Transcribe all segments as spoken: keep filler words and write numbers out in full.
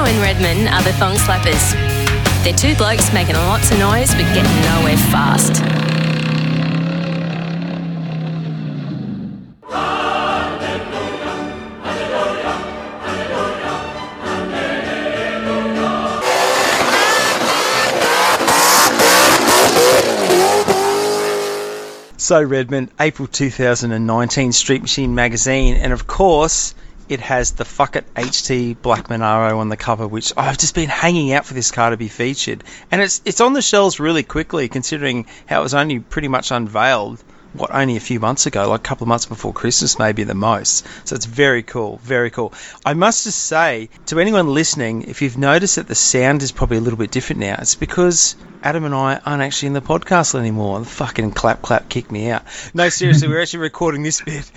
Monaro and Redmond are the Thong Slappers. They're two blokes making lots of noise but getting nowhere fast. So Redmond, April two thousand nineteen, Street Machine Magazine, and of course it has the Fuck It H T Black Monaro on the cover, which I've just been hanging out for this car to be featured. And it's it's on the shelves really quickly, considering how it was only pretty much unveiled, what, only a few months ago, like a couple of months before Christmas maybe the most. So it's very cool, very cool. I must just say, to anyone listening, if you've noticed that the sound is probably a little bit different now, it's because Adam and I aren't actually in the podcast anymore. The fucking clap clap kicked me out. No, seriously, we're actually recording this bit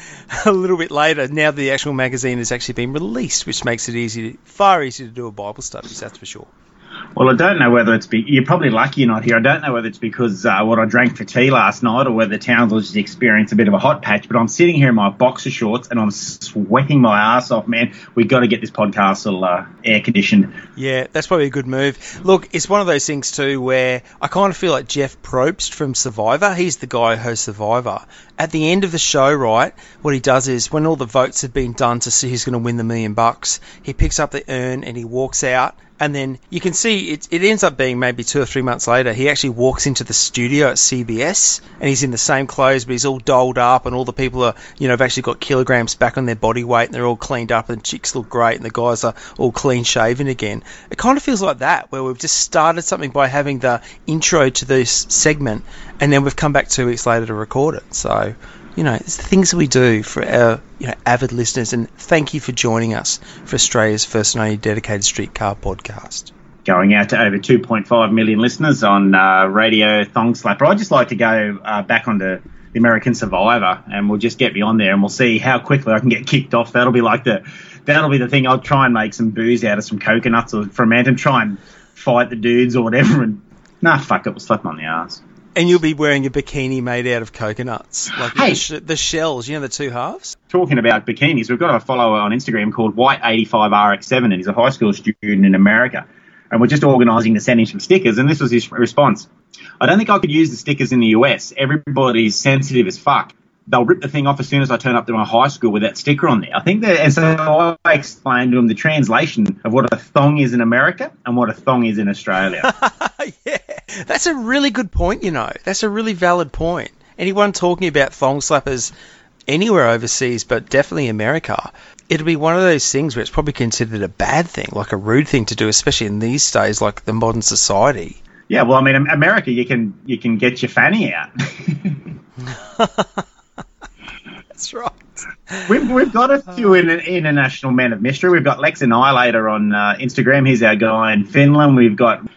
a little bit later now that the actual magazine has actually been released, which makes it easy, far easier to do a Bible study, that's for sure. Well, I don't know whether it's... Be- you're probably lucky you're not here. I don't know whether it's because uh, what I drank for tea last night or whether Townsville's just experienced a bit of a hot patch, but I'm sitting here in my boxer shorts and I'm sweating my ass off, man. We've got to get this podcast uh, air-conditioned. Yeah, that's probably a good move. Look, it's one of those things, too, where I kind of feel like Jeff Probst from Survivor. He's the guy who hosts Survivor. At the end of the show, right, what he does is when all the votes have been done to see who's going to win the million bucks, he picks up the urn and he walks out. And then you can see it, it ends up being maybe two or three months later, he actually walks into the studio at C B S and he's in the same clothes, but he's all dolled up and all the people are, you know, have actually got kilograms back on their body weight and they're all cleaned up and the chicks look great and the guys are all clean shaven again. It kind of feels like that, where we've just started something by having the intro to this segment and then we've come back two weeks later to record it. So, you know, it's the things that we do for our, you know, avid listeners, and thank you for joining us for Australia's first and only dedicated streetcar podcast. Going out to over two point five million listeners on uh, Radio Thong Slapper. I'd just like to go uh, back onto the American Survivor, and we'll just get me on there, and we'll see how quickly I can get kicked off. That'll be like the, that'll be the thing. I'll try and make some booze out of some coconuts or ferment and try and fight the dudes or whatever. And nah, fuck it, we'll slap them on the arse. And you'll be wearing a bikini made out of coconuts, like hey, the, sh- the shells, you know, the two halves? Talking about bikinis, we've got a follower on Instagram called White eighty-five R X seven, and he's a high school student in America. And we're just organising to send him some stickers, and this was his response. I don't think I could use the stickers in the U S. Everybody's sensitive as fuck. They'll rip the thing off as soon as I turn up to my high school with that sticker on there. I think that, and so I explained to him the translation of what a thong is in America and what a thong is in Australia. Yeah, that's a really good point, you know. That's a really valid point. Anyone talking about thong slappers anywhere overseas, but definitely America, it'll be one of those things where it's probably considered a bad thing, like a rude thing to do, especially in these days, like the modern society. Yeah, well, I mean, America, you can you can get your fanny out. That's right. We've, we've got a few in, in international men of mystery. We've got Lex Annihilator on uh, Instagram. He's our guy in Finland. We've got, and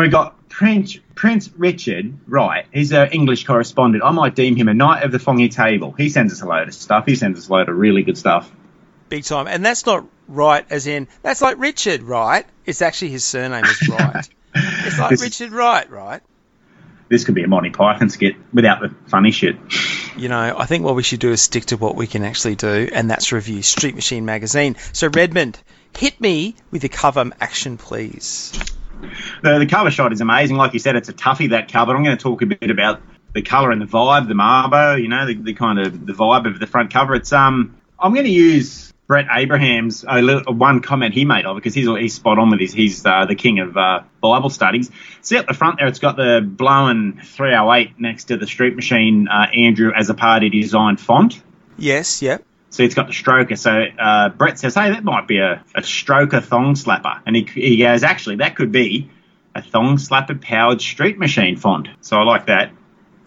we've got Prince Prince Richard Wright. He's our English correspondent. I might deem him a knight of the Fongy table. He sends us a load of stuff. He sends us a load of really good stuff. Big time. And that's not Wright as in, that's like Richard Wright. It's actually his surname is Wright. It's like this, Richard Wright, right? This could be a Monty Python skit without the funny shit. You know, I think what we should do is stick to what we can actually do, and that's review Street Machine Magazine. So, Redmond, hit me with the cover action, please. The, the cover shot is amazing. Like you said, it's a toughie, that cover. I'm going to talk a bit about the colour and the vibe, the marbo, you know, the, the kind of the vibe of the front cover. It's um, I'm going to use Brett Abraham's uh, one comment he made of it, because he's, he's spot on with his. He's uh, the king of uh, Bible studies. See up the front there, it's got the blowing three oh eight next to the Street Machine uh, Andrew Azzapardi designed font. Yes, yep. So it's got the stroker. So uh, Brett says, hey, that might be a, a stroker thong slapper. And he, he goes, actually, that could be a thong slapper powered Street Machine font. So I like that.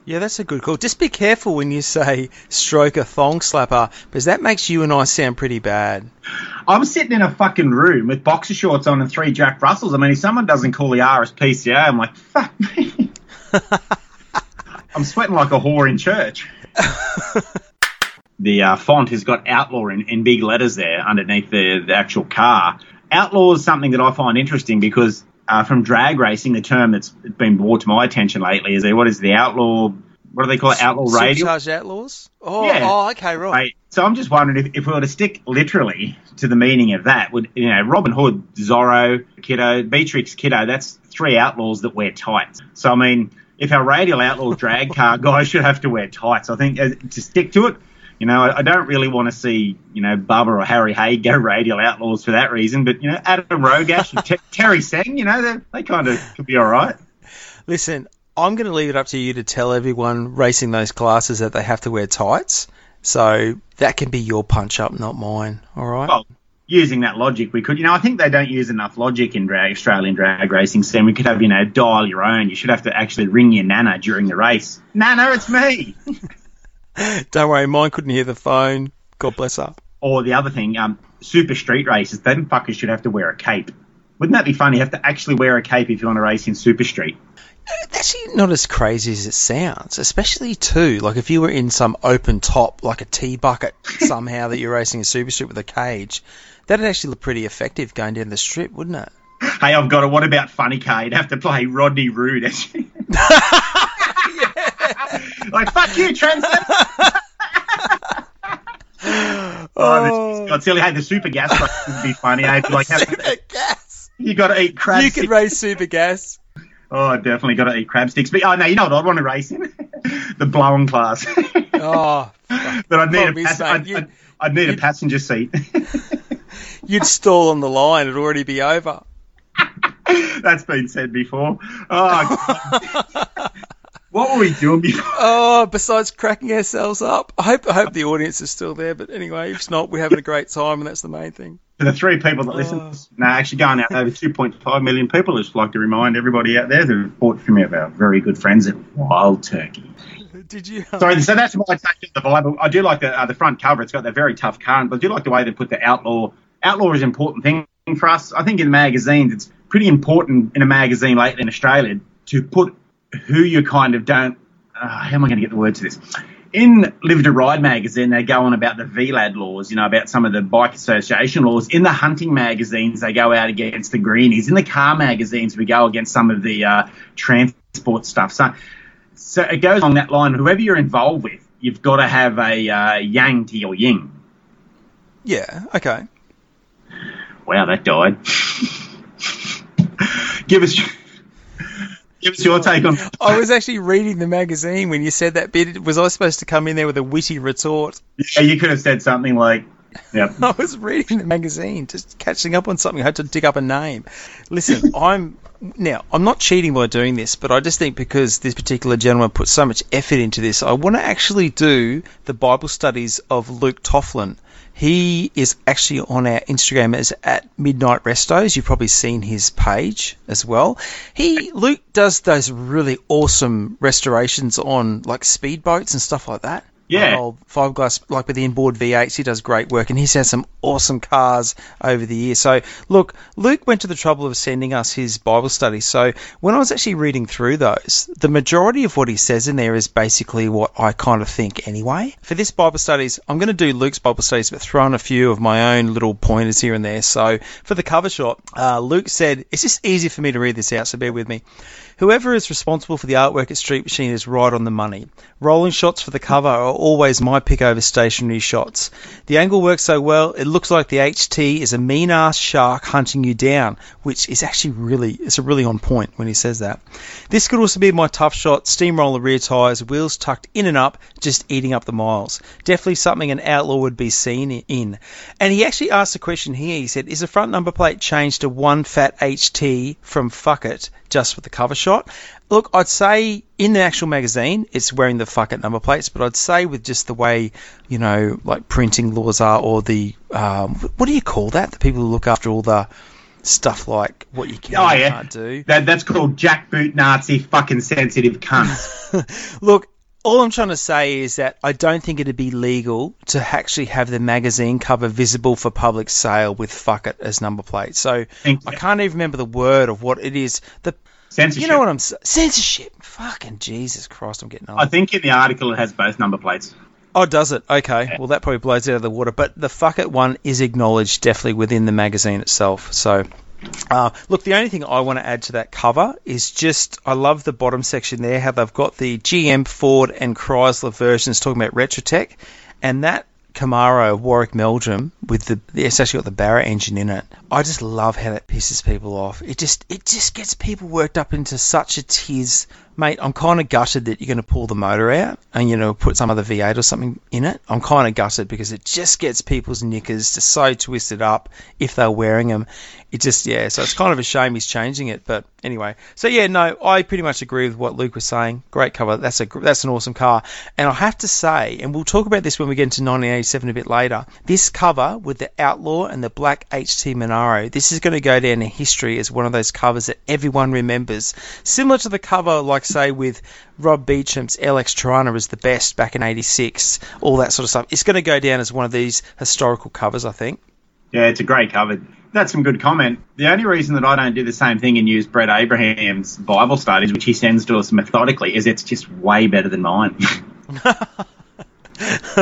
Yeah, that's a good call. Just be careful when you say stroker thong slapper, because that makes you and I sound pretty bad. I'm sitting in a fucking room with boxer shorts on and three Jack Russells. I mean, if someone doesn't call the R S P C A, I'm like, fuck me. I'm sweating like a whore in church. The uh, font has got outlaw in, in big letters there underneath the, the actual car. Outlaw is something that I find interesting because... Uh, from drag racing, the term that's been brought to my attention lately is, what is the outlaw what do they call it, outlaw radio? Supercharged Outlaws? Oh, yeah. oh okay, right. right. So I'm just wondering if, if we were to stick literally to the meaning of that, would you know, Robin Hood, Zorro, Kiddo, Beatrix, Kiddo, that's three outlaws that wear tights. So, I mean, if our radial outlaw drag car guys should have to wear tights, I think uh, to stick to it, you know, I, I don't really want to see, you know, Bubba or Harry Hay go radial outlaws for that reason. But, you know, Adam Rogash and T- Terry Seng, you know, they, they kind of could be all right. Listen, I'm going to leave it up to you to tell everyone racing those classes that they have to wear tights. So that can be your punch-up, not mine, all right? Well, using that logic, we could. You know, I think they don't use enough logic in drag, Australian drag racing scene. We could have, you know, dial your own. You should have to actually ring your nana during the race. Nana, it's me. Don't worry, mine couldn't hear the phone. God bless her. Or the other thing, um, super street races, them fuckers should have to wear a cape. Wouldn't that be funny? You have to actually wear a cape if you want to race in super street. It's actually not as crazy as it sounds, especially too, like if you were in some open top, like a tea bucket somehow that you're racing a super strip with a cage, that would actually look pretty effective going down the strip, wouldn't it? Hey, I've got a what about funny car? You'd have to play Rodney Roode, actually. Like, fuck you, Transit. oh, oh. That's silly. Hey, the super gas would be funny. Hey, like, super to, gas. You got to eat crab. You can race super gas. Oh, definitely got to eat crab sticks. But, oh, no, you know what I'd want to race in? The blow-on class. oh. But I'd need, a, pass- I'd, I'd, I'd need a passenger seat. You'd stall on the line. It'd already be over. That's been said before. Oh, God. What were we doing before? Oh, besides cracking ourselves up. I hope I hope the audience is still there. But anyway, if not, we're having a great time, and that's the main thing. For the three people that oh. listen, no, actually going out over two point five million people, I'd just like to remind everybody out there the report from our very good friends at Wild Turkey. Did you? Sorry, so that's my take on the vibe. I do like the uh, the front cover. It's got that very tough car, but I do like the way they put the outlaw. Outlaw is an important thing for us. I think in magazines, it's pretty important in a magazine lately in Australia to put who you kind of don't uh, – how am I going to get the word to this? In Live to Ride magazine, they go on about the V LAD laws, you know, about some of the bike association laws. In the hunting magazines, they go out against the greenies. In the car magazines, we go against some of the uh, transport stuff. So, so it goes along that line. Whoever you're involved with, you've got to have a uh, yang to your yin. Yeah, okay. Wow, that died. Give us – Give us your take on. I was actually reading the magazine when you said that bit. Was I supposed to come in there with a witty retort? Yeah, you could have said something like, yep. I was reading the magazine, just catching up on something. I had to dig up a name. Listen, I'm now I'm not cheating by doing this, but I just think because this particular gentleman put so much effort into this, I want to actually do the Bible studies of Luke Tuffelin. He is actually on our Instagram as at Midnight Restos. You've probably seen his page as well. He Luke does those really awesome restorations on like speedboats and stuff like that. Yeah. Old fiberglass, like with the inboard V eights, he does great work, and he's had some awesome cars over the years. So, look, Luke went to the trouble of sending us his Bible study. So, when I was actually reading through those, the majority of what he says in there is basically what I kind of think anyway. For this Bible studies, I'm going to do Luke's Bible studies, but throw in a few of my own little pointers here and there. So, for the cover shot, uh, Luke said, it's just easy for me to read this out, so bear with me. Whoever is responsible for the artwork at Street Machine is right on the money. Rolling shots for the cover are always my pick over stationary shots. The angle works so well, it looks like the H T is a mean-ass shark hunting you down, which is actually really, it's a really on point when he says that. This could also be my tough shot, steamroller rear tyres, wheels tucked in and up, just eating up the miles. Definitely something an outlaw would be seen in. And he actually asked a question here, he said, is the front number plate changed to one fat H T from fuck it, just for the cover shot? Look, I'd say in the actual magazine, it's wearing the fuck it number plates, but I'd say with just the way, you know, like printing laws are, or the, um, what do you call that? The people who look after all the stuff like what you can oh, and yeah. can't do. That, that's called jackboot Nazi fucking sensitive cunts. Look, all I'm trying to say is that I don't think it'd be legal to actually have the magazine cover visible for public sale with fuck it as number plate. So I can't even remember the word of what it is. The Censorship. You know what I'm saying? Censorship. Fucking Jesus Christ, I'm getting old. I think in the article it has both number plates. Oh, does it? Okay. Yeah. Well, that probably blows it out of the water. But the fuck it one is acknowledged definitely within the magazine itself. So Uh, look, the only thing I want to add to that cover is just, I love the bottom section there, how they've got the G M, Ford and Chrysler versions talking about Retrotech, and that Camaro Warwick Meldrum with the, it's actually got the Barra engine in it. I just love how that pisses people off. It just it just gets people worked up into such a tiz. Mate, I'm kind of gutted that you're going to pull the motor out and, you know, put some other V eight or something in it. I'm kind of gutted because it just gets people's knickers just so twisted up if they're wearing them. It just, yeah, so it's kind of a shame he's changing it. But anyway, so yeah, no, I pretty much agree with what Luke was saying. Great cover. That's a that's an awesome car. And I have to say, and we'll talk about this when we get into nineteen eighty-seven a bit later, this cover with the Outlaw and the black H T Monaro, this is going to go down in history as one of those covers that everyone remembers. Similar to the cover, like, say, with Rob Beachamp's L X Torana is the best back in eighty-six, all that sort of stuff. It's going to go down as one of these historical covers, I think. Yeah, it's a great cover. That's some good comment. The only reason that I don't do the same thing and use Brett Abraham's Bible studies, which he sends to us methodically, is it's just way better than mine.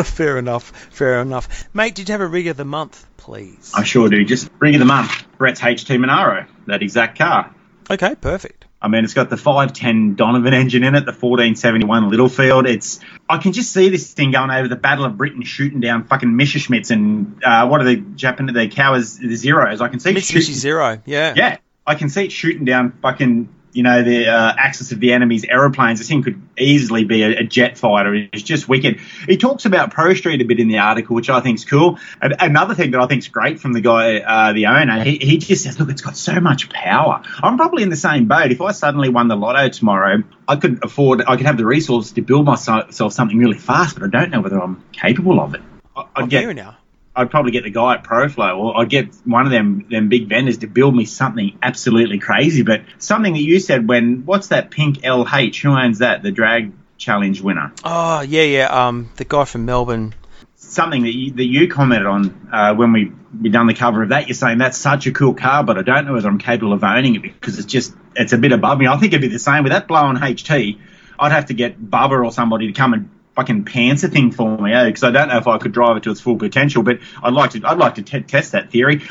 Fair enough, fair enough. Mate, did you have a rig of the month, please? I sure do. Just rig of the month, Brett's H T Monaro, that exact car. Okay, perfect. I mean, it's got the five ten Donovan engine in it, the fourteen seventy-one Littlefield. It's, I can just see this thing going over the Battle of Britain, shooting down fucking Messerschmitts and uh, what are the Japanese, the Cowards, the Zeros. I can see Mitsubishi shooting, Zero, yeah. Yeah, I can see it shooting down fucking, you know, the uh, axis of the enemy's aeroplanes. This thing could easily be a, a jet fighter. It's just wicked. He talks about Pro Street a bit in the article, which I think is cool. And another thing that I think is great from the guy, uh, the owner, he, he just says, look, it's got so much power. I'm probably in the same boat. If I suddenly won the lotto tomorrow, I could afford, I could have the resources to build myself something really fast, but I don't know whether I'm capable of it. I, I'd get, now. I'd probably get the guy at ProFlow, or I'd get one of them them big vendors to build me something absolutely crazy. But something that you said, when, what's that pink L H? Who owns that? The drag challenge winner. Oh, yeah, yeah. Um, the guy from Melbourne. Something that you, that you commented on uh, when we we done the cover of that. You're saying that's such a cool car, but I don't know whether I'm capable of owning it because it's just, it's a bit above me. I think it'd be the same with that blown H T. I'd have to get Bubba or somebody to come and fucking pants a thing for me, eh? Because I don't know if I could drive it to its full potential, but I'd like to. I'd like to t- test that theory.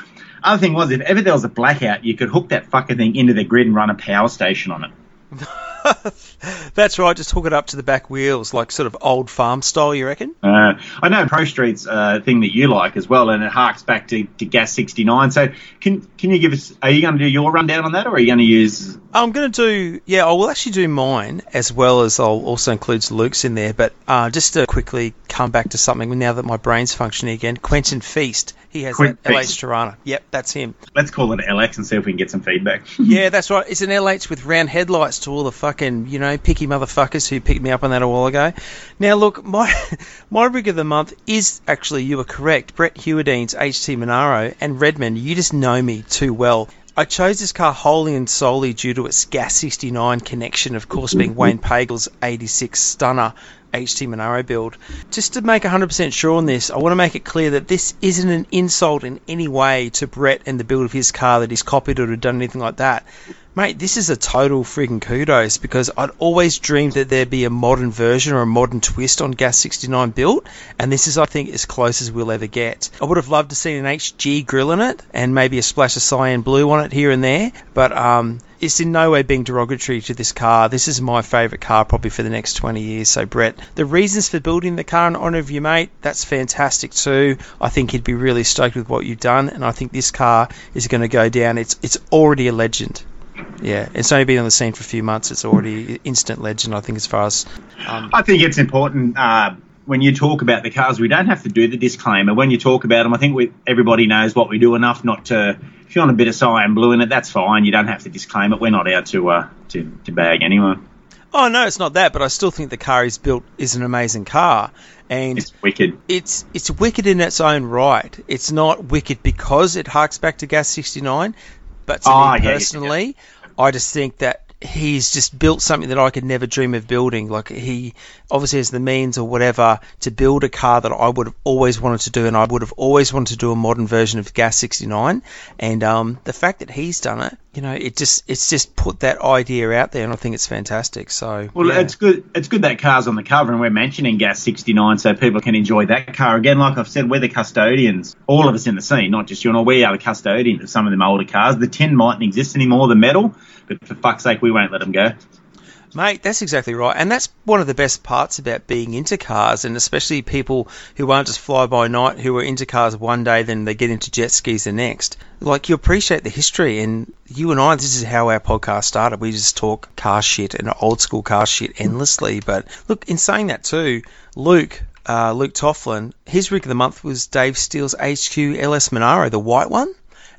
Other thing was, if ever there was a blackout, you could hook that fucking thing into the grid and run a power station on it. That's right. Just hook it up to the back wheels, like sort of old farm style. You reckon? Uh, I know Pro Street's uh, thing that you like as well, and it harks back to, to Gas sixty-nine. So, can can you give us? Are you going to do your rundown on that, or are you going to use? I'm going to do, yeah, I will actually do mine as well as I'll also include Luke's in there. But uh, just to quickly come back to something now that my brain's functioning again, Quentin Feast, he has Quentin that Feast. L H Torana. Yep, that's him. Let's call it L X and see if we can get some feedback. Yeah, that's right. It's an L H with round headlights to all the fucking, you know, picky motherfuckers who picked me up on that a while ago. Now, look, my my rig of the month is actually, you were correct, Brett Hewadine's H T Monaro and Redmond. You just know me too well. I chose this car wholly and solely due to its Gas sixty-nine connection, of course, being Wayne Pagel's eighty-six stunner H T Monaro build. Just to make one hundred percent sure on this, I want to make it clear that this isn't an insult in any way to Brett and the build of his car that he's copied or done anything like that. Mate, this is a total friggin' kudos, because I'd always dreamed that there'd be a modern version or a modern twist on Gas sixty-nine built, and this is, I think, as close as we'll ever get. I would have loved to see an H G grill in it, and maybe a splash of cyan blue on it here and there, but um, it's in no way being derogatory to this car. This is my favourite car probably for the next twenty years, so Brett, the reasons for building the car in honour of your mate, that's fantastic too. I think he'd be really stoked with what you've done, and I think this car is going to go down. It's it's already a legend. Yeah, it's only been on the scene for a few months. It's already instant legend, I think, as far as... Um, I think it's important uh, when you talk about the cars, we don't have to do the disclaimer. When you talk about them, I think we, everybody knows what we do enough not to... If you want a bit of cyan blue in it, that's fine. You don't have to disclaim it. We're not out to uh, to, to bag anyone. Oh, no, it's not that, but I still think the car he's built is an amazing car. And it's wicked. It's it's wicked in its own right. It's not wicked because it harks back to Gas sixty-nine. But to oh, me personally, yeah, yeah, yeah. I just think that he's just built something that I could never dream of building. Like, he obviously has the means or whatever to build a car that I would have always wanted to do, and I would have always wanted to do a modern version of Gas sixty-nine. And um, the fact that he's done it, you know, it just it's just put that idea out there, and I think it's fantastic. So well, yeah. it's good. It's good that car's on the cover, and we're mentioning Gas sixty-nine, so people can enjoy that car again. Like I've said, we're the custodians, all of us in the scene, not just you and I. We are the custodians of some of them older cars. The tin mightn't exist anymore, the metal, but for fuck's sake, we won't let them go. Mate, that's exactly right. And that's one of the best parts about being into cars, and especially people who aren't just fly-by-night, who are into cars one day, then they get into jet skis the next. Like, you appreciate the history, and you and I, this is how our podcast started. We just talk car shit and old-school car shit endlessly. But, look, in saying that too, Luke... Uh, Luke Tuffelin, his rig of the month was Dave Steele's H Q L S Monaro, the white one.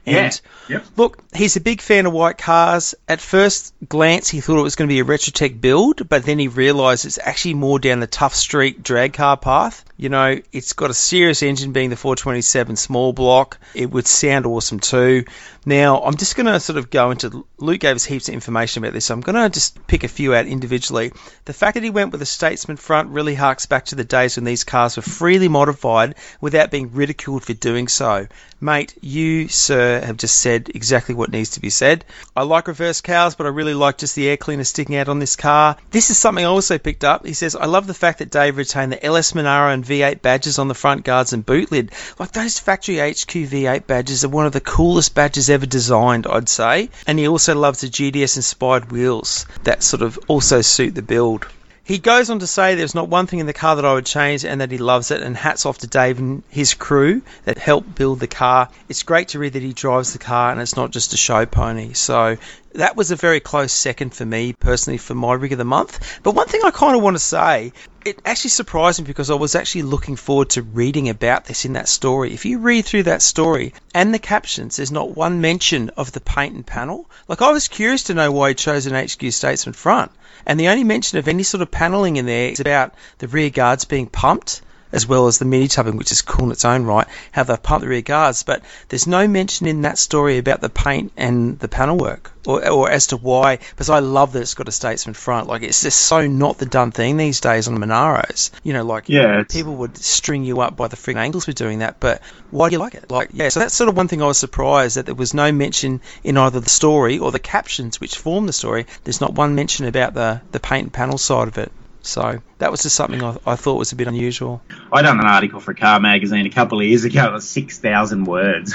And yeah. Yep. Look, he's a big fan of white cars. At first glance, he thought it was going to be a Retrotech build, but then he realised it's actually more down the tough street drag car path. You know, it's got a serious engine, being the four twenty-seven small block. It would sound awesome too. Now, I'm just going to sort of go into... Luke gave us heaps of information about this, so I'm going to just pick a few out individually. The fact that he went with a Statesman front really harks back to the days when these cars were freely modified without being ridiculed for doing so. Mate, you, sir, have just said exactly what needs to be said. I like reverse cows, but I really like just the air cleaner sticking out on this car. This is something I also picked up. He says, I love the fact that Dave retained the L S Monaro and V eight badges on the front guards and boot lid. Like, those factory H Q V eight badges are one of the coolest badges ever designed, I'd say. And he also loves the G D S inspired wheels that sort of also suit the build. He goes on to say there's not one thing in the car that I would change, and that he loves it, and hats off to Dave and his crew that helped build the car. It's great to read that he drives the car and it's not just a show pony. So that was a very close second for me personally for my rig of the month. But one thing I kind of want to say, it actually surprised me, because I was actually looking forward to reading about this in that story. If you read through that story and the captions, there's not one mention of the paint and panel. Like, I was curious to know why he chose an H Q Statesman front. And the only mention of any sort of panelling in there is about the rear guards being pumped, as well as the mini tubbing, which is cool in its own right, how they've pumped the rear guards. But there's no mention in that story about the paint and the panel work, or, or as to why, because I love that it's got a Statesman front. Like, it's just so not the done thing these days on Monaros. You know, like, yeah, people would string you up by the freaking angles for doing that, but why do you like it? Like, yeah, so that's sort of one thing I was surprised, that there was no mention in either the story or the captions which form the story. There's not one mention about the, the paint and panel side of it. So that was just something I, I thought was a bit unusual. I done an article for a car magazine a couple of years ago. It was six thousand words.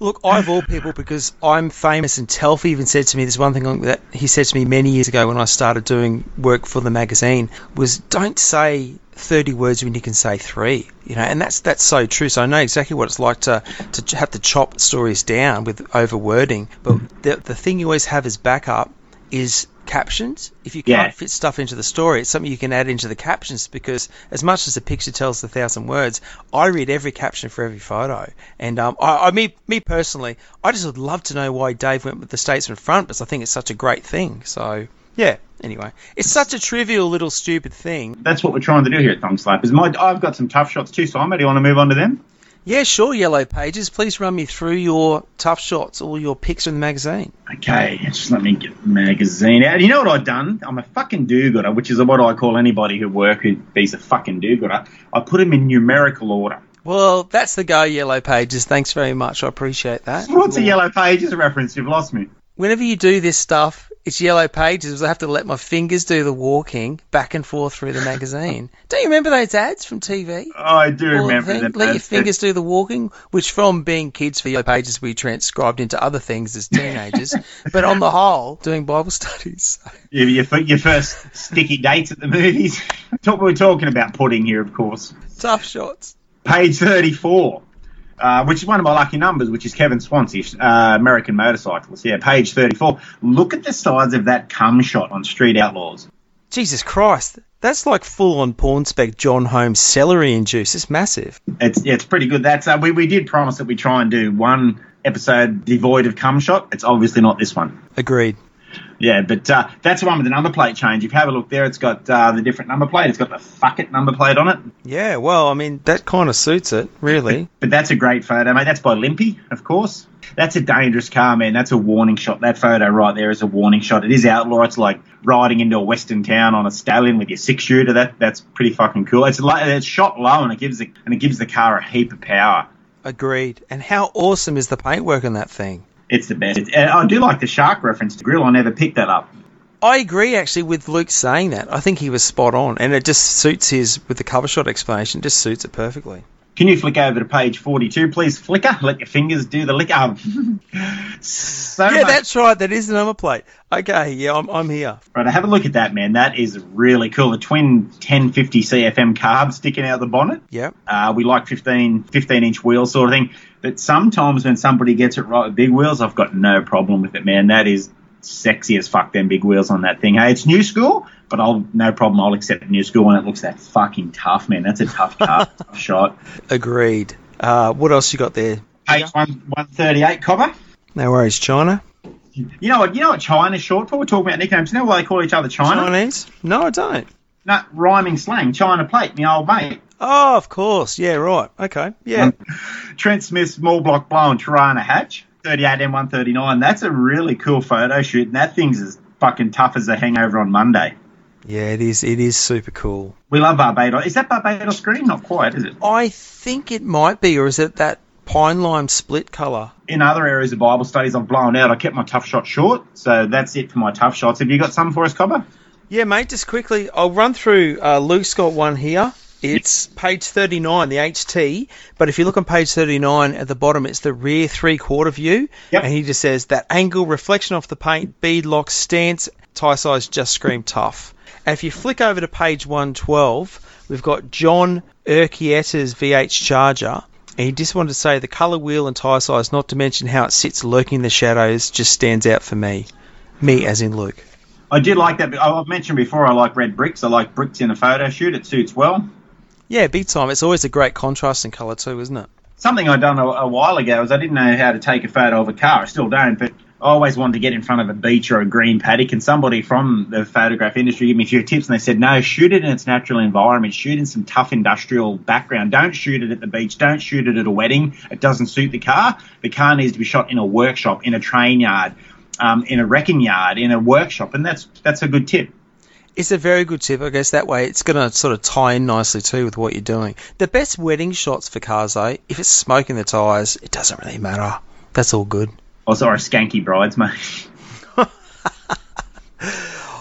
Look, I of all people, because I'm famous, and Telfie even said to me, there's one thing that he said to me many years ago when I started doing work for the magazine, was don't say thirty words when you can say three, you know, and that's that's so true. So I know exactly what it's like to to have to chop stories down with over-wording. But the, the thing you always have as backup is captions. If you can't yeah. fit stuff into the story, it's something you can add into the captions, because as much as a picture tells a thousand words, I read every caption for every photo. And um, I, I me, me personally, I just would love to know why Dave went with the Statesman front, because I think it's such a great thing. So yeah, anyway, it's such a trivial little stupid thing. That's what we're trying to do here at Thong Slappers. My, I've got some tough shots too, so I maybe want to move on to them. Yeah, sure, Yellow Pages. Please run me through your tough shots or your picks in the magazine. Okay, just let me get the magazine out. You know what I've done? I'm a fucking do-gooder, which is what I call anybody who works who is a fucking do-gooder. I put them in numerical order. Well, that's the go, Yellow Pages. Thanks very much. I appreciate that. What's a Yellow Pages reference? You've lost me. Whenever you do this stuff, it's Yellow Pages. I have to let my fingers do the walking back and forth through the magazine. Don't you remember those ads from T V? Oh, I do or remember them. Let your fingers do the walking, which from being kids for Yellow Pages, we transcribed into other things as teenagers, but on the whole, doing Bible studies. So. Yeah, your, your first sticky dates at the movies. We're talking about pudding here, of course. Tough shots. Page thirty-four. Uh, which is one of my lucky numbers, which is Kevin Swansea, uh, American motorcyclist. Yeah, page thirty-four. Look at the size of that cum shot on Street Outlaws. Jesus Christ. That's like full-on porn spec John Holmes celery and juice. It's massive. It's yeah, it's pretty good. That's uh, we, we did promise that we try and do one episode devoid of cum shot. It's obviously not this one. Agreed. Yeah, but uh, that's the one with the number plate change. If you have a look there, it's got uh, the different number plate. It's got the fuck it number plate on it. Yeah, well, I mean, that kind of suits it, really. But, but that's a great photo, mate. That's by Limpy, of course. that's a dangerous car, man. That's a warning shot. That photo right there is a warning shot. It is outlaw. It's like riding into a western town on a stallion with your six shooter. That that's pretty fucking cool. It's it's shot low and it gives the, and it gives the car a heap of power. Agreed. And how awesome is the paintwork on that thing? It's the best. And I do like the shark reference to grill. I never picked that up. I agree, actually, with Luke saying that. I think he was spot on, and it just suits his, with the cover shot explanation, it just suits it perfectly. Can you flick over to page forty-two, please, Flicker? Let your fingers do the licker. so yeah, much. That's right. That is the number plate. Okay, yeah, I'm I'm here. Right, have a look at that, man. That is really cool. The twin ten fifty C F M carb sticking out the bonnet. Yeah. Uh, we like fifteen, fifteen-inch wheels sort of thing. But sometimes when somebody gets it right with big wheels, I've got no problem with it, man. That is sexy as fuck, them big wheels on that thing. Hey, it's new school, but I'll no problem. I'll accept new school when it looks that fucking tough, man. That's a tough car, tough shot. Agreed. Uh, what else you got there? Page one thirty-eight, Copper. No worries, China. You know what? You know what China's short for? We're talking about nicknames. You know why they call each other China? Chinese? No, I don't. No, rhyming slang. China plate, me old mate. Oh, of course. Yeah, right. Okay. Yeah. Trent Smith's small block blown Torana hatch. thirty-eight M one thirty-nine, that's a really cool photo shoot, and that thing's as fucking tough as a hangover on Monday. Yeah, it is. It is super cool. We love Barbados. Is that Barbados green? Not quite, is it? I think it might be, or is it that pine lime split colour? In other areas of Bible studies I've blown out. I kept my tough shot short, so that's it for my tough shots. Have you got some for us, Cobber? Yeah, mate, just quickly, I'll run through uh, Luke's got one here. It's page thirty-nine, the H T, but if you look on page thirty-nine at the bottom, it's the rear three-quarter view, yep. And he just says, that angle, reflection off the paint, bead lock, stance, tie size, just scream tough. And if you flick over to page one twelve, we've got John Urquietta's V H Charger, and he just wanted to say the colour wheel and tie size, not to mention how it sits lurking in the shadows, just stands out for me. Me as in Luke. I do like that. I've mentioned before I like red bricks. I like bricks in a photo shoot. It suits well. Yeah, big time. It's always a great contrast in colour too, isn't it? Something I'd done a, a while ago is I didn't know how to take a photo of a car. I still don't, but I always wanted to get in front of a beach or a green paddock, and somebody from the photograph industry gave me a few tips, and they said, no, shoot it in its natural environment. Shoot in some tough industrial background. Don't shoot it at the beach. Don't shoot it at a wedding. It doesn't suit the car. The car needs to be shot in a workshop, in a train yard, um, in a wrecking yard, in a workshop, and that's that's a good tip. It's a very good tip, I guess. That way it's going to sort of tie in nicely too with what you're doing. The best wedding shots for cars, though, if it's smoke in the tyres, it doesn't really matter. That's all good. Oh, sorry, skanky bridesmaid.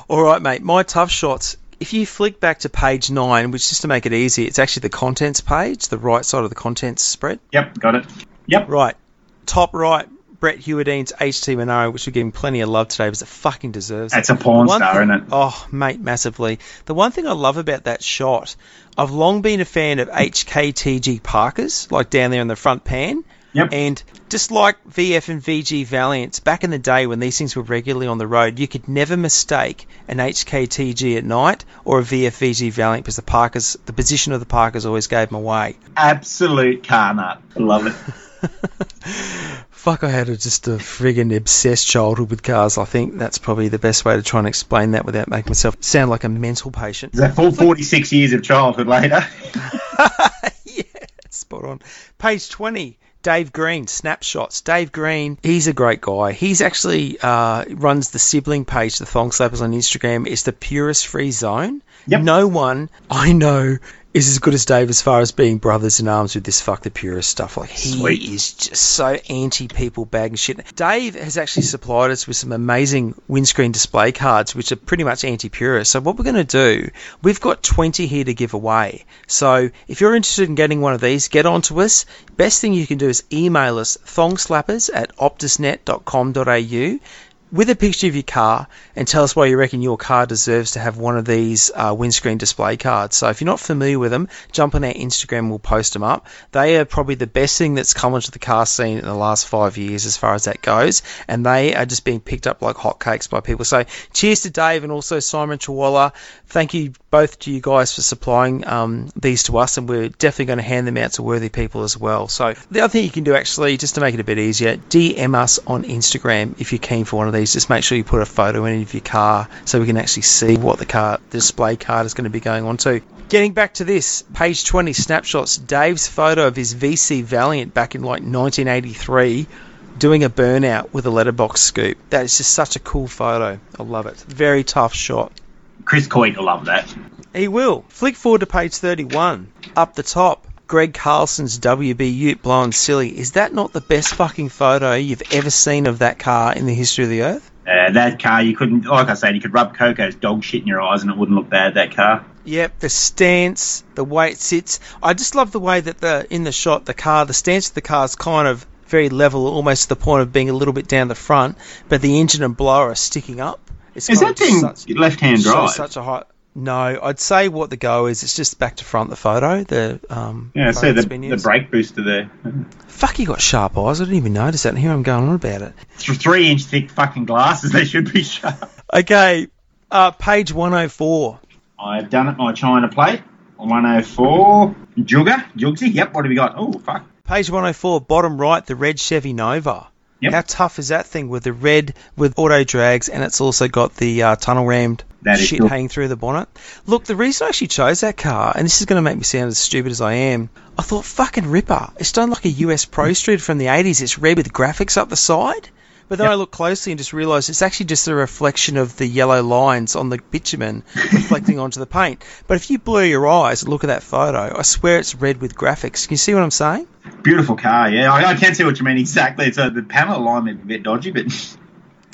All right, mate, my tough shots. If you flick back to page nine, which just to make it easy, it's actually the contents page, the right side of the contents spread. Yep, got it. Yep. Right, top right. Brett Hewardine's H T Monaro, which we're giving plenty of love today because it fucking deserves it. That's a porn star, thing, isn't it? Oh, mate, massively. The one thing I love about that shot, I've long been a fan of H K T G Parkers, like down there in the front pan. Yep. And just like V F and V G Valiants, back in the day when these things were regularly on the road, you could never mistake an H K T G at night or a V F V G Valiant because the Parkers, the position of the Parkers always gave them away. Absolute car nut. I love it. Fuck, I had a, just a friggin' obsessed childhood with cars. I think that's probably the best way to try and explain that without making myself sound like a mental patient. Is that full forty-six years of childhood later? Yeah, spot on. Page twenty, Dave Green, snapshots. Dave Green, he's a great guy. He's actually uh, runs the sibling page, the Thong Slappers on Instagram. It's the purest free zone. Yep. No one I know is as good as Dave as far as being brothers in arms with this fuck the purist stuff. Like, he Sweet. Is just so anti-people bag and shit. Dave has actually supplied us with some amazing windscreen display cards, which are pretty much anti-purist. So what we're going to do, we've got twenty here to give away. So if you're interested in getting one of these, get on to us. Best thing you can do is email us, thongslappers at optus net dot com dot a u. with a picture of your car, and tell us why you reckon your car deserves to have one of these uh, windscreen display cards. So if you're not familiar with them, jump on our Instagram, we'll post them up. They are probably the best thing that's come onto the car scene in the last five years as far as that goes, and they are just being picked up like hotcakes by people. So cheers to Dave and also Simon Chawala. Thank you both to you guys for supplying um, these to us, and we're definitely going to hand them out to worthy people as well. So the other thing you can do, actually, just to make it a bit easier, D M us on Instagram if you're keen for one of these. Just make sure you put a photo in of your car so we can actually see what the car, the display card is going to be going on to. Getting back to this, page twenty, snapshots. Dave's photo of his V C Valiant back in like nineteen eighty-three doing a burnout with a letterbox scoop. That is just such a cool photo. I love it. Very tough shot. Chris Coyne will love that. He will. Flick forward to page thirty-one. Up the top, Greg Carlson's W B Ute blowing silly. Is that not the best fucking photo you've ever seen of that car in the history of the earth? Uh, that car, you couldn't, like I said, you could rub Coco's dog shit in your eyes and it wouldn't look bad, that car. Yep, the stance, the way it sits. I just love the way that the in the shot, the car, the stance of the car is kind of very level, almost to the point of being a little bit down the front, but the engine and blower are sticking up. It's is that thing such, left-hand drive? Such a high, no, I'd say what the go is, it's just back to front, the photo. The um, Yeah, I so the, the brake booster there. Fuck, you got sharp eyes. I didn't even notice that, and here I'm going on about it. Three-inch thick fucking glasses, they should be sharp. Okay, uh, page one oh four. I've done it, my China plate. one oh four. Jugger? Jugsy? Yep, what have we got? Oh, fuck. Page one oh four, bottom right, the red Chevy Nova. Yep. How tough is that thing with the red, with auto drags, and it's also got the uh, tunnel-rammed shit cool. hanging through the bonnet? Look, the reason I actually chose that car, and this is going to make me sound as stupid as I am, I thought, fucking ripper. It's done like a U S Pro Street from the eighties. It's red with graphics up the side. But then yep. I looked closely and just realised it's actually just a reflection of the yellow lines on the bitumen reflecting onto the paint. But if you blur your eyes and look at that photo, I swear it's red with graphics. Can you see what I'm saying? Beautiful car, yeah. I, I can't see what you mean exactly. It's uh, the panel alignment a bit dodgy, but...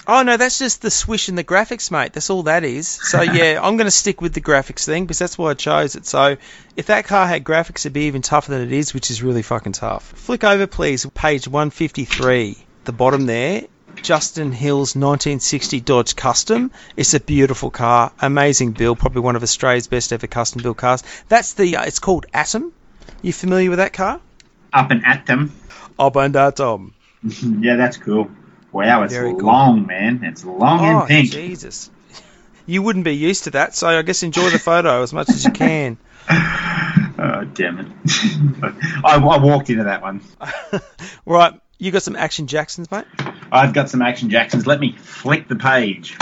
Oh, no, that's just the swish and the graphics, mate. That's all that is. So, yeah, I'm going to stick with the graphics thing because that's why I chose it. So if that car had graphics, it'd be even tougher than it is, which is really fucking tough. Flick over, please. Page one fifty-three, the bottom there. Justin Hill's nineteen sixty Dodge Custom. It's a beautiful car, amazing build, probably one of Australia's best ever custom built cars. That's the uh, it's called Atom. You familiar with that car? Up and Atom. Up and Atom. Yeah, that's cool. Wow, it's Very long, cool. man. It's long oh, and pink. Jesus, you wouldn't be used to that. So I guess enjoy the photo as much as you can. Oh damn it! I, I walked into that one. Right, you got some Action Jacksons, mate. I've got some Action Jacksons. Let me flick the page.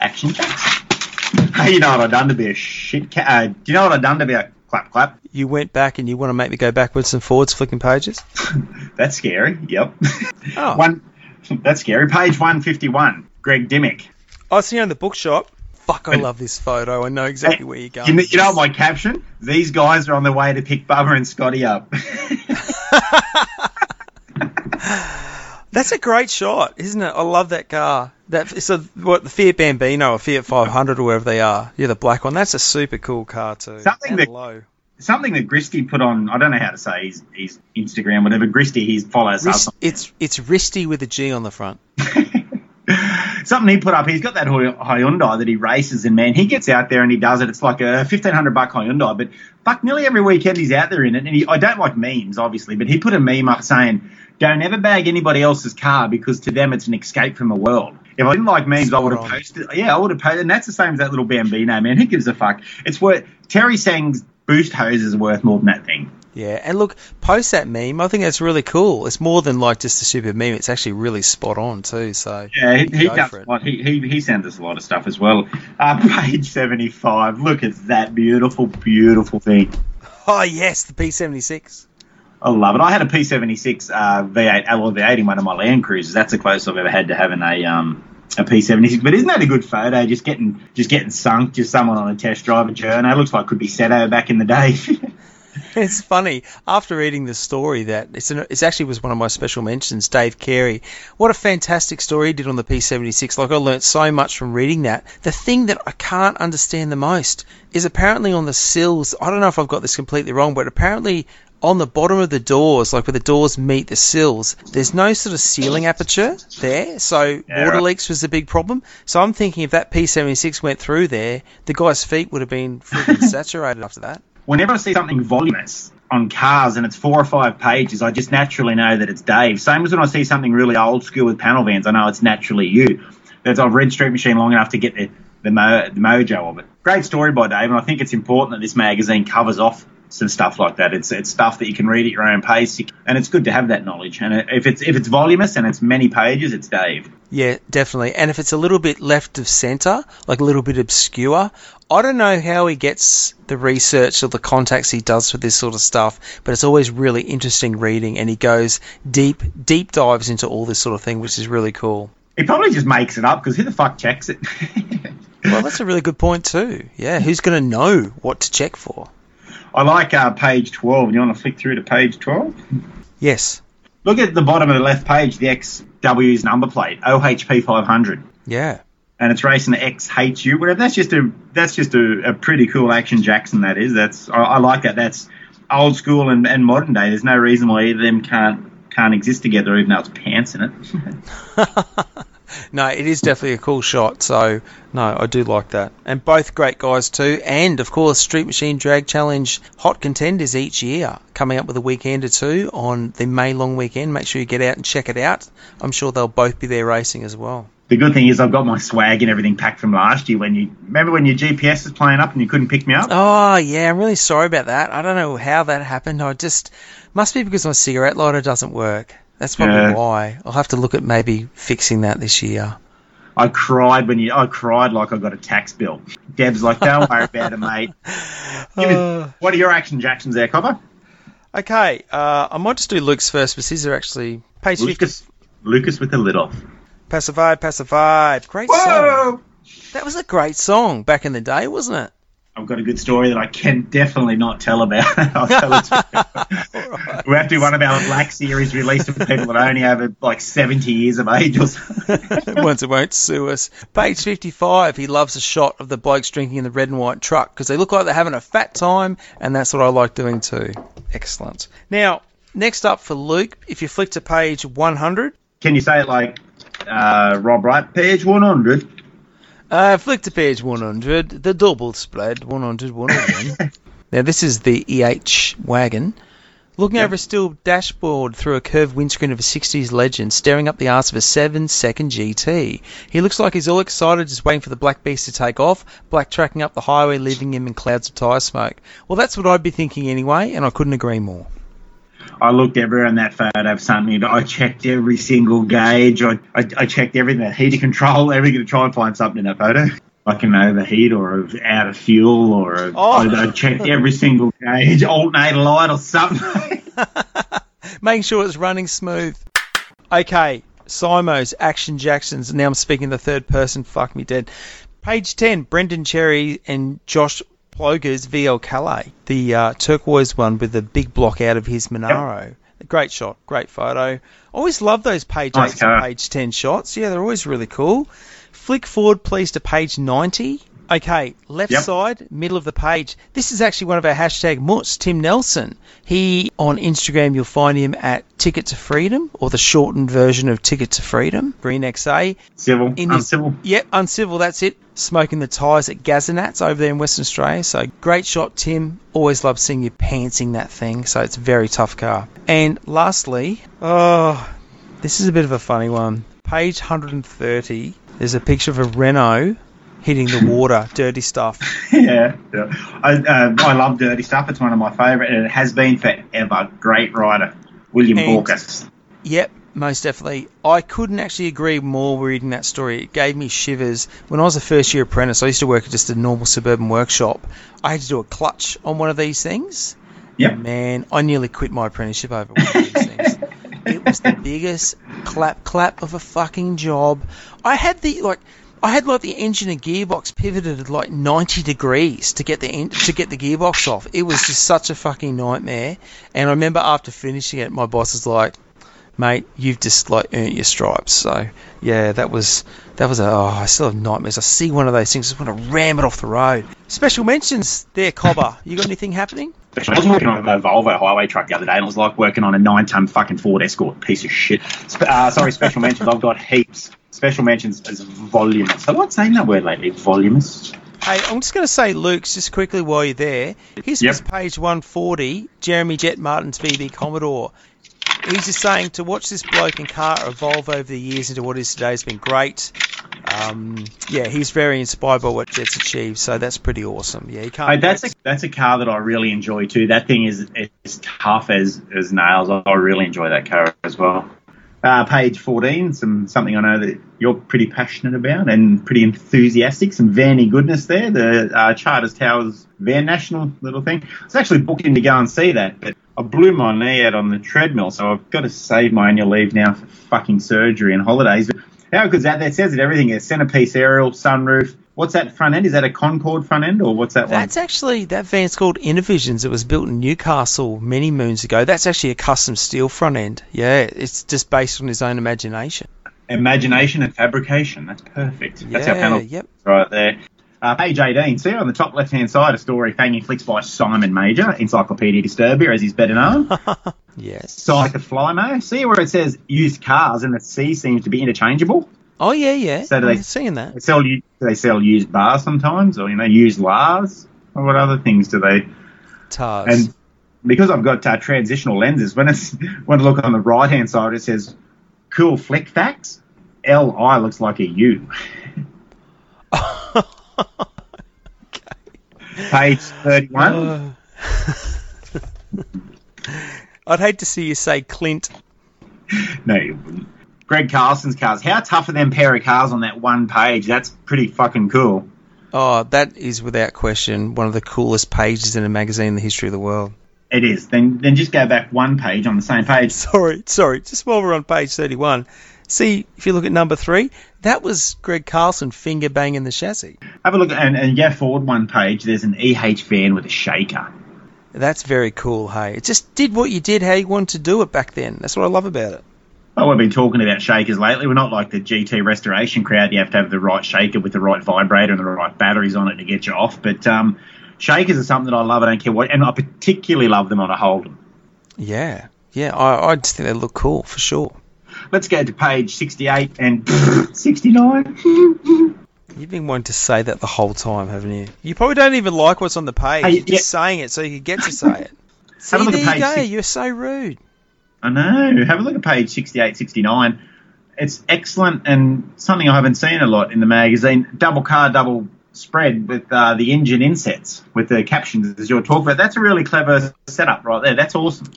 Action Jacksons. Hey, you know what I've done to be a shit cat? Uh, do you know what I've done to be a clap clap? You went back and you want to make me go backwards and forwards flicking pages? That's scary. Yep. Oh. One. That's scary. Page one fifty-one. Greg Dimmick. I see you in the bookshop. Fuck, I love this photo. I know exactly hey, where you're going. You know, you know my caption? These guys are on their way to pick Bubba and Scotty up. That's a great shot, isn't it? I love that car. That it's a what the Fiat Bambino or Fiat five hundred or wherever they are. Yeah, the black one. That's a super cool car too. Something and that low. Something that Gristie put on. I don't know how to say his, his Instagram, whatever. Gristie, he follows Rist, us. On. It's it's Risty with a G on the front. Something he put up. He's got that Hyundai that he races, and man, he gets out there and he does it. It's like a fifteen hundred buck Hyundai, but fuck, nearly every weekend he's out there in it. And he, I don't like memes, obviously, but he put a meme up saying, "Don't ever bag anybody else's car because to them it's an escape from the world." If I didn't like memes, Spot I would have posted. Yeah, I would have posted. And that's the same as that little Bambino, man. Who gives a fuck? It's worth Terry Sang's boost hose is worth more than that thing. Yeah, and look, post that meme. I think that's really cool. It's more than like just a stupid meme. It's actually really spot on too. So yeah, he, he does a lot. He, he he sends us a lot of stuff as well. Uh, page seventy-five. Look at that beautiful, beautiful thing. Oh yes, the P seventy-six. I love it. I had a P seventy-six uh, V eight, well, V eight in one of my Land Cruisers. That's the closest I've ever had to having a um, a P seventy-six. But isn't that a good photo? Just getting just getting sunk, just someone on a test drive, a journey. It looks like it could be Seto back in the day. It's funny. After reading the story, that it's an, it's actually was one of my special mentions, Dave Carey. What a fantastic story he did on the P seventy-six. Like, I learnt so much from reading that. The thing that I can't understand the most is apparently on the sills, I don't know if I've got this completely wrong, but apparently on the bottom of the doors, like where the doors meet the sills, there's no sort of ceiling aperture there, so yeah, water right. leaks was the big problem. So I'm thinking if that P seventy-six went through there, the guy's feet would have been freaking saturated after that. Whenever I see something voluminous on cars and it's four or five pages, I just naturally know that it's Dave. Same as when I see something really old school with panel vans, I know it's naturally you. That's, I've read Street Machine long enough to get the, the, mo- the mojo of it. Great story by Dave, and I think it's important that this magazine covers off and stuff like that. It's it's stuff that you can read at your own pace, and it's good to have that knowledge. And if it's if it's voluminous and it's many pages, it's Dave. Yeah, definitely. And if it's a little bit left of centre, like a little bit obscure, I don't know how he gets the research or the contacts he does for this sort of stuff, but it's always really interesting reading, and he goes deep, deep dives into all this sort of thing, which is really cool. He probably just makes it up, because who the fuck checks it? Well, that's a really good point too. Yeah, who's going to know what to check for? I like uh, page twelve. You want to flick through to page twelve? Yes. Look at the bottom of the left page, the X W's number plate, O H P five hundred. Yeah. And it's racing the X H U, whatever. That's just a that's just a, a pretty cool Action Jackson, that is. That's I, I like that. That's old school and, and modern day. There's no reason why either of them can't can't exist together, even though it's pants in it. No, it is definitely a cool shot. So, no, I do like that. And both great guys too. And, of course, Street Machine Drag Challenge hot contenders each year, coming up with a weekend or two on the May long weekend. Make sure you get out and check it out. I'm sure they'll both be there racing as well. The good thing is I've got my swag and everything packed from last year. When you remember when your G P S was playing up and you couldn't pick me up? Oh, yeah, I'm really sorry about that. I don't know how that happened. I just must be because my cigarette lighter doesn't work. That's probably yeah. why. I'll have to look at maybe fixing that this year. I cried when you. I cried like I got a tax bill. Deb's like, don't worry about it, mate. Give uh, it, what are your Action Jacksons there, Copper? Okay, uh, I might just do Luke's first, because these are actually page Lucas. fifty. Lucas with the lid off. Pacify, pacify. Great Whoa! Song. That was a great song back in the day, wasn't it? I've got a good story that I can definitely not tell about. I'll tell it to you. Right. We have to do one about Black Series released for people that are only over like seventy years of age or something. Once it won't sue us. Page fifty-five, he loves a shot of the blokes drinking in the red and white truck, because they look like they're having a fat time, and that's what I like doing too. Excellent. Now, next up for Luke, if you flick to page one hundred. Can you say it like uh, Rob Wright? Page one hundred. Uh, flick to page one hundred, the double spread, one hundred, one hundred. Now, this is the E H wagon. Looking yep. over a steel dashboard through a curved windscreen of a sixties legend, staring up the arse of a seven-second G T. He looks like he's all excited, just waiting for the black beast to take off, black tracking up the highway, leaving him in clouds of tyre smoke. Well, that's what I'd be thinking anyway, and I couldn't agree more. I looked everywhere in that photo of something. I checked every single gauge. I, I, I checked everything, the heater control, everything to try and find something in that photo. Like an overheat or of out of fuel or a, oh. I, I checked every single gauge, alternator light or something. Making sure it's running smooth. Okay, Simo's, Action Jackson's. Now I'm speaking the third person. Fuck me dead. Page ten, Brendan Cherry and Josh Ploger's V L Calais, the uh, turquoise one with the big block out of his Monaro. Yep. Great shot, great photo. Always love those page nice eight and page ten shots. Yeah, they're always really cool. Flick forward, please, to page ninety. Okay, left yep. side, middle of the page. This is actually one of our hashtag mutts, Tim Nelson. He, on Instagram, you'll find him at Ticket to Freedom, or the shortened version of Ticket to Freedom, Green X A. Civil, in Uncivil. His, yep, Uncivil, that's it. Smoking the tyres at Gazanats over there in Western Australia. So, great shot, Tim. Always love seeing you pantsing that thing. So, it's a very tough car. And lastly, oh, this is a bit of a funny one. Page one hundred thirty, there's a picture of a Renault hitting the water, dirty stuff. Yeah, yeah. I, uh, I love dirty stuff. It's one of my favourite, and it has been forever. Great rider, William and, Borkus. Yep, most definitely. I couldn't actually agree more reading that story. It gave me shivers. When I was a first-year apprentice, I used to work at just a normal suburban workshop. I had to do a clutch on one of these things. Yeah, man, I nearly quit my apprenticeship over one of these things. It was the biggest clap-clap of a fucking job. I had the, like... I had like the engine and gearbox pivoted at like ninety degrees to get the en- to get the gearbox off. It was just such a fucking nightmare. And I remember after finishing it, my boss was like, "Mate, you've just like earned your stripes." So yeah, that was that was a, oh, I still have nightmares. I see one of those things, I just want to ram it off the road. Special mentions there, Cobber. You got anything happening? I was working on a Volvo highway truck the other day, and it was like working on a nine-ton fucking Ford Escort, piece of shit. Uh, sorry, special mentions. I've got heaps. Special mentions is voluminous. I like saying that word lately, voluminous. Hey, I'm just going to say, Luke's, just quickly while you're there. Here's yep. page one forty, Jeremy Jet Martin's V B Commodore. He's just saying to watch this bloke and car evolve over the years into what is today has been great. um, yeah, he's very inspired by what Jet's achieved, so that's pretty awesome. Yeah, he can't. Oh, that's a, that's a car that I really enjoy too. That thing is it's tough as as nails. I really enjoy that car as well. Uh, page fourteen, some something I know that you're pretty passionate about and pretty enthusiastic, some Vanny goodness there, the uh, Charters Towers Van National little thing. I was actually booking to go and see that, but I blew my knee out on the treadmill, so I've got to save my annual leave now for fucking surgery and holidays. But how good's that? That says it everything. A centerpiece aerial, sunroof. What's that front end? Is that a Concorde front end, or what's that one? That's actually, that van's called Innovisions. It was built in Newcastle many moons ago. That's actually a custom steel front end. Yeah, it's just based on his own imagination. Imagination and fabrication. That's perfect. Yeah, that's our panel yep. right there. Uh, page eighteen. See, on the top left-hand side, a story fanging flicks by Simon Major, Encyclopedia Disturbia, as he's better known. Yes. Psych of Flymo. See where it says used cars and the C seems to be interchangeable? Oh, yeah, yeah. So do they, seeing that. They sell, do they sell used bars sometimes, or, you know, used Lars? Or what other things do they? Tars. And because I've got uh, transitional lenses, when, it's, when I look on the right-hand side, it says, cool flick facts, L I looks like a U. Okay. Page thirty-one. Uh, I'd hate to see you say Clint. No, you wouldn't. Greg Carlson's cars. How tough are them pair of cars on that one page? That's pretty fucking cool. Oh, that is without question one of the coolest pages in a magazine in the history of the world. It is. Then then just go back one page on the same page. Sorry, sorry. Just while we're on page thirty-one, see, if you look at number three, that was Greg Carlson finger banging the chassis. Have a look, and, and yeah, forward one page, there's an E H van with a shaker. That's very cool, hey. It just did what you did, how you wanted to do it back then. That's what I love about it. Well, we've been talking about shakers lately. We're not like the G T restoration crowd. You have to have the right shaker with the right vibrator and the right batteries on it to get you off. But um, shakers are something that I love. I don't care what. And I particularly love them on a Holden. Yeah. Yeah, I, I just think they look cool for sure. Let's go to page sixty-eight and sixty-nine. You've been wanting to say that the whole time, haven't you? You probably don't even like what's on the page. Hey, You're yeah. just saying it so you can get to say it. See, there you go. sixty You're so rude. I know. Have a look at page sixty-eight, sixty-nine. It's excellent and something I haven't seen a lot in the magazine. Double car, double spread with uh, the engine insets, with the captions as you're talking about. That's a really clever setup right there. That's awesome.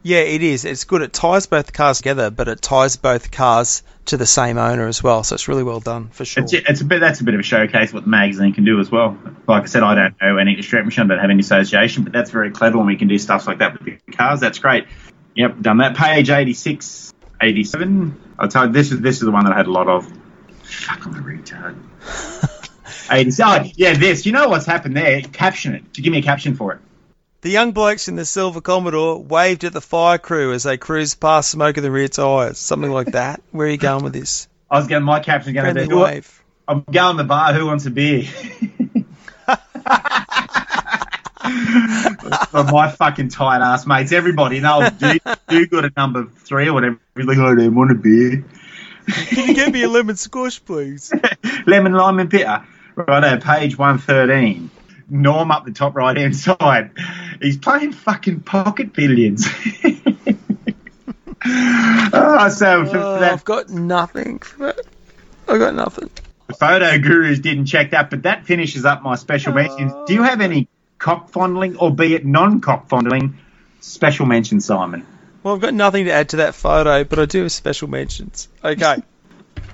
Yeah, it is. It's good. It ties both cars together, but it ties both cars to the same owner as well. So it's really well done, for sure. It's, it's a bit, that's a bit of a showcase what the magazine can do as well. Like I said, I don't know any Street Machine. I don't have any association, but that's very clever when we can do stuff like that with the cars. That's great. Yep, done that. Page eighty-six, eighty-seven. I'll tell you, this is, this is the one that I had a lot of. Fuck, I'm a retard. eighty-seven. Oh, yeah, this. You know what's happened there? Caption it. Give me a caption for it. The young blokes in the silver Commodore waved at the fire crew as they cruised past smoke in the rear tyres. Something like that. Where are you going with this? I was going, my caption's going to be, wave. I'm going to the bar. Who wants a beer? For my fucking tight ass mates, everybody, and I'll do, do good at number three or whatever. Like, I don't want a beer. Can you get me a lemon squash, please? Lemon, lime, and bitter. Righto, page one thirteen. Norm up the top right hand side. He's playing fucking pocket billions. oh, so for oh, that, I've got nothing. I've got nothing. The photo gurus didn't check that, but that finishes up my special mentions. Oh. Do you have any cock fondling, albeit non-cock fondling, special mention, Simon? Well, I've got nothing to add to that photo, but I do have special mentions. Okay.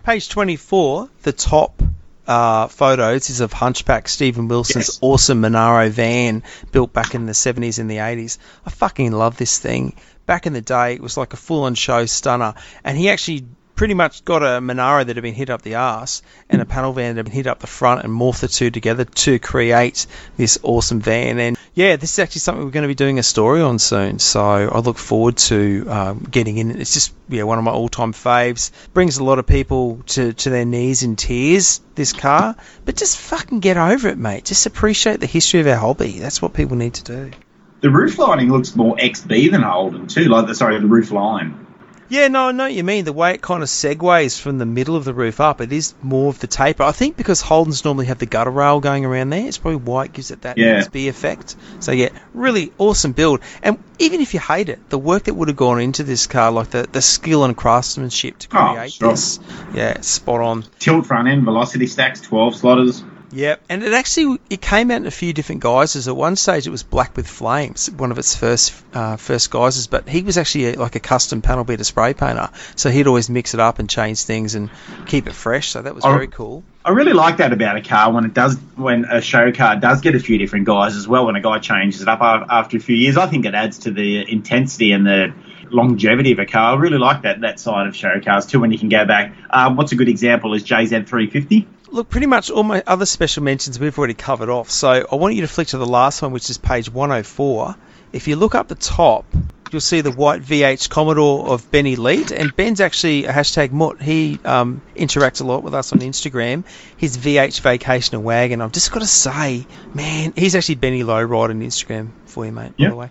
Page twenty-four, the top uh, photos is of Hunchback Stephen Wilson's yes. awesome Monaro van built back in the seventies and the eighties. I fucking love this thing. Back in the day, it was like a full-on show stunner, and he actually pretty much got a Monaro that had been hit up the arse and a panel van that had been hit up the front and morphed the two together to create this awesome van. And yeah, this is actually something we're going to be doing a story on soon, so I look forward to um, getting in. It's just yeah, one of my all-time faves. Brings a lot of people to, to their knees in tears, this car, but just fucking get over it, mate. Just appreciate the history of our hobby. That's what people need to do. The roof lining looks more X B than Holden too, like the, sorry, the roof line. Yeah, no, I know what you mean. The way it kind of segues from the middle of the roof up, it is more of the taper. I think because Holden's normally have the gutter rail going around there, it's probably why it gives it that yeah. S B effect. So, yeah, really awesome build. And even if you hate it, the work that would have gone into this car, like the, the skill and craftsmanship to create oh, sure. this, yeah, spot on. Tilt front end, velocity stacks, twelve slotters. Yeah, and it actually it came out in a few different guises. At one stage, it was black with flames, one of its first uh, first guises. But he was actually a, like a custom panel beater spray painter, so he'd always mix it up and change things and keep it fresh. So that was I, very cool. I really like that about a car when it does, when a show car does get a few different guises as well. When a guy changes it up after a few years, I think it adds to the intensity and the longevity of a car. I really like that that side of show cars too. When you can go back, um, what's a good example is J Z three fifty. Look, pretty much all my other special mentions we've already covered off, so I want you to flick to the last one, which is page one oh four. If you look up the top, you'll see the white V H Commodore of Benny Leet, and Ben's actually a hashtag Mutt. He um, interacts a lot with us on Instagram. His V H Vacationer Wagon, I've just got to say, man, he's actually Benny Lowride on Instagram for you, mate, yep. by the way.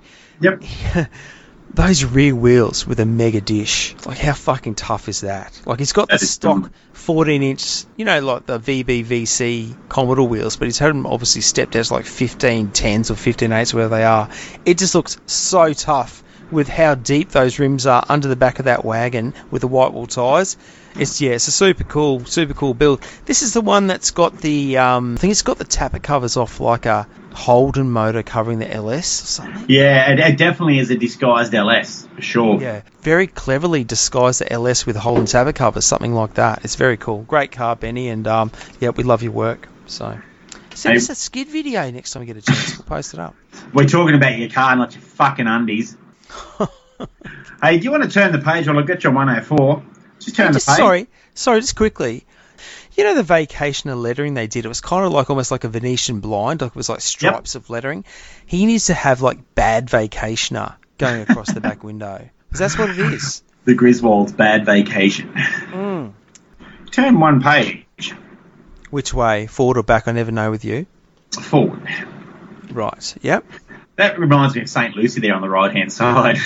Yep. Those rear wheels with a mega dish. Like, how fucking tough is that? Like, he's got that the stock fourteen-inch, you know, like the V B V C Commodore wheels, but he's had them obviously stepped out to like fifteen tens or fifteen eights, wherever they are. It just looks so tough with how deep those rims are under the back of that wagon with the white wall tyres. It's, yeah, it's a super cool, super cool build. This is the one that's got the, um, I think it's got the tappet covers off like a Holden motor covering the L S or something. Yeah, it, it definitely is a disguised L S, for sure. Yeah, very cleverly disguised the L S with Holden tappet covers, something like that. It's very cool. Great car, Benny, and um, yeah, we love your work, so... Send hey. us a skid video next time we get a chance. We'll post it up. We're talking about your car, not your fucking undies. Hey, do you want to turn the page while I get your one oh four? Just turn hey, just, the page. Sorry, sorry, just quickly. You know the Vacationer lettering they did? It was kind of like almost like a Venetian blind. Like it was like stripes yep. of lettering. He needs to have like bad Vacationer going across the back window. Because that's what it is. The Griswold's bad vacation. Mm. Turn one page. Which way? Forward or back? I never know with you. Forward. Right, yep. That reminds me of Saint Lucy there on the right-hand side.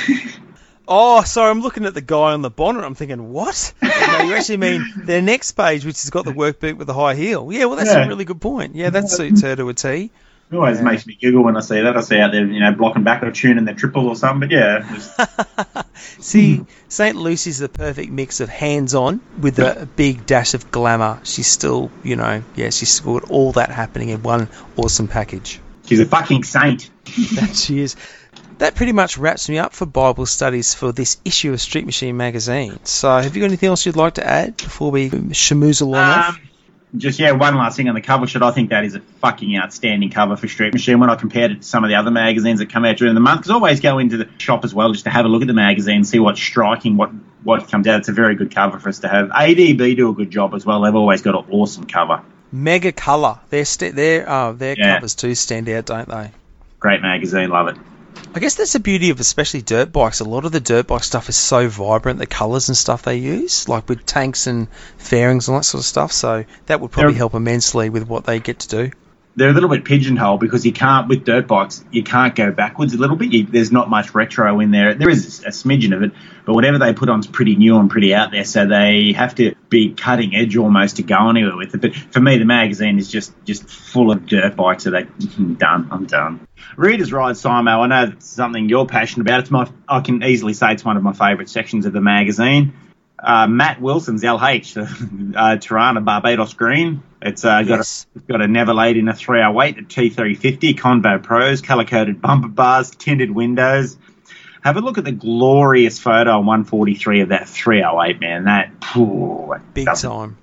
Oh, sorry, I'm looking at the guy on the bonnet. I'm thinking, what? No, you actually mean their next page, which has got the work boot with the high heel. Yeah, well, that's yeah. a really good point. Yeah, that suits her to a T. It always yeah. makes me giggle when I see that. I see out there, you know, blocking back or tuning their triple or something, but yeah. Just... See, Saint Lucy's the perfect mix of hands-on with a big dash of glamour. She's still, you know, yeah, she's still got all that happening in one awesome package. She's a fucking saint. That she is. That pretty much wraps me up for Bible studies for this issue of Street Machine Magazine. So have you got anything else you'd like to add before we shamoozle on um, off? Just, yeah, one last thing on the cover shot. I think that is a fucking outstanding cover for Street Machine when I compared it to some of the other magazines that come out during the month. Because I always go into the shop as well just to have a look at the magazine, see what's striking, what, what comes out. It's a very good cover for us to have. A D B do a good job as well. They've always got an awesome cover. Mega colour. Their, st- their, uh, their yeah. covers too stand out, don't they? Great magazine. Love it. I guess that's the beauty of especially dirt bikes. A lot of the dirt bike stuff is so vibrant, the colours and stuff they use, like with tanks and fairings and all that sort of stuff. So that would probably they're, help immensely with what they get to do. They're a little bit pigeonholed because you can't, with dirt bikes, you can't go backwards a little bit. You, there's not much retro in there. There is a smidgen of it, but whatever they put on is pretty new and pretty out there. So they have to be cutting edge almost to go anywhere with it. But for me, the magazine is just, just full of dirt bikes. So they, I'm done. I'm done. Reader's Ride, Simo, I know it's something you're passionate about. It's my, I can easily say it's one of my favourite sections of the magazine. Uh, Matt Wilson's L H uh, Torana Barbados Green. It's uh, got yes. a, it's got a never laid in a three-hour wait, a T three fifty, Convo Pros, colour-coded bumper bars, tinted windows. Have a look at the glorious photo on one forty-three of that three oh eight, man. That ooh, big doesn't. time.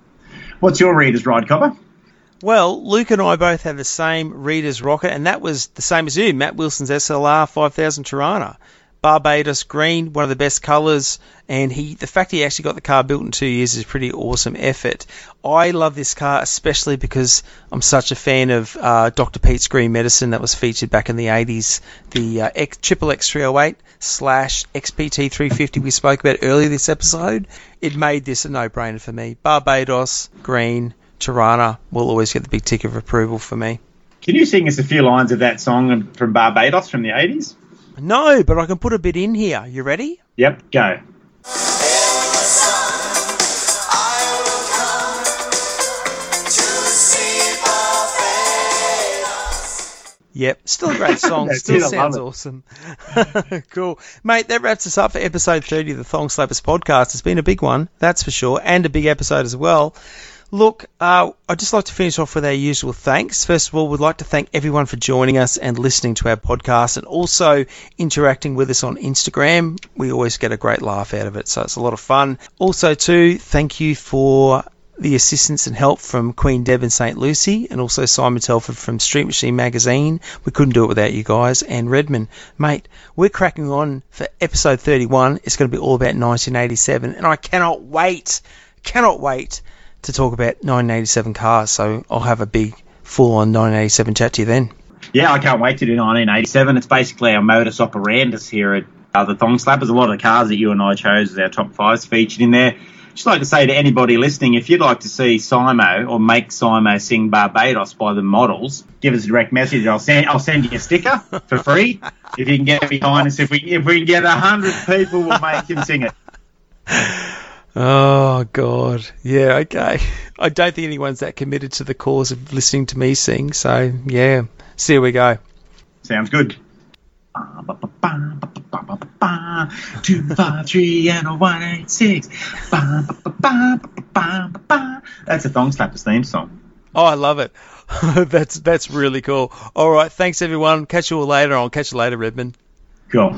What's your Reader's Ride, Copper? Well, Luke and I both have the same Reader's Rocket, and that was the same as you, Matt Wilson's S L R five thousand Torana. Barbados green, one of the best colours, and he the fact he actually got the car built in two years is a pretty awesome effort. I love this car, especially because I'm such a fan of uh, Doctor Pete's Green Medicine that was featured back in the eighties, the uh, X X X three oh eight slash X P T three fifty we spoke about earlier this episode. It made this a no-brainer for me. Barbados green Torana will always get the big tick of approval for me. Can you sing us a few lines of that song from Barbados from the eighties? No, but I can put a bit in here. You ready? Yep, go. Yep, still a great song. Still sounds awesome. Cool. Mate, that wraps us up for episode thirty of the Thong Slappers podcast. It's been a big one, that's for sure, and a big episode as well. Look, uh, I'd just like to finish off with our usual thanks. First of all, we'd like to thank everyone for joining us and listening to our podcast and also interacting with us on Instagram. We always get a great laugh out of it, so it's a lot of fun. Also, too, thank you for the assistance and help from Queen Deb in Saint Lucy and also Simon Telford from Street Machine Magazine. We couldn't do it without you guys. And Redmond, mate, we're cracking on for episode thirty-one. It's going to be all about nineteen eighty-seven, and I cannot wait, cannot wait to talk about nineteen eighty-seven cars, so I'll have a big full-on nineteen eighty-seven chat to you then. Yeah, I can't wait to do nineteen eighty-seven. It's basically our modus operandus here at uh, the Thong Slappers. A lot of the cars that you and I chose as our top fives featured in there. Just like to say to anybody listening, if you'd like to see Simo or make Simo sing Barbados by the Models, give us a direct message. I'll send I'll send you a sticker for free if you can get behind us. If we if we can get a hundred people, we'll make him sing it. Oh, God. Yeah, okay. I don't think anyone's that committed to the cause of listening to me sing, so, yeah. So here we go. Sounds good. two five three and a one eight six. That's a Thong Slappers theme song. Oh, I love it. That's that's really cool. All right, thanks, everyone. Catch you all later. I'll catch you later, Redmond. Cool.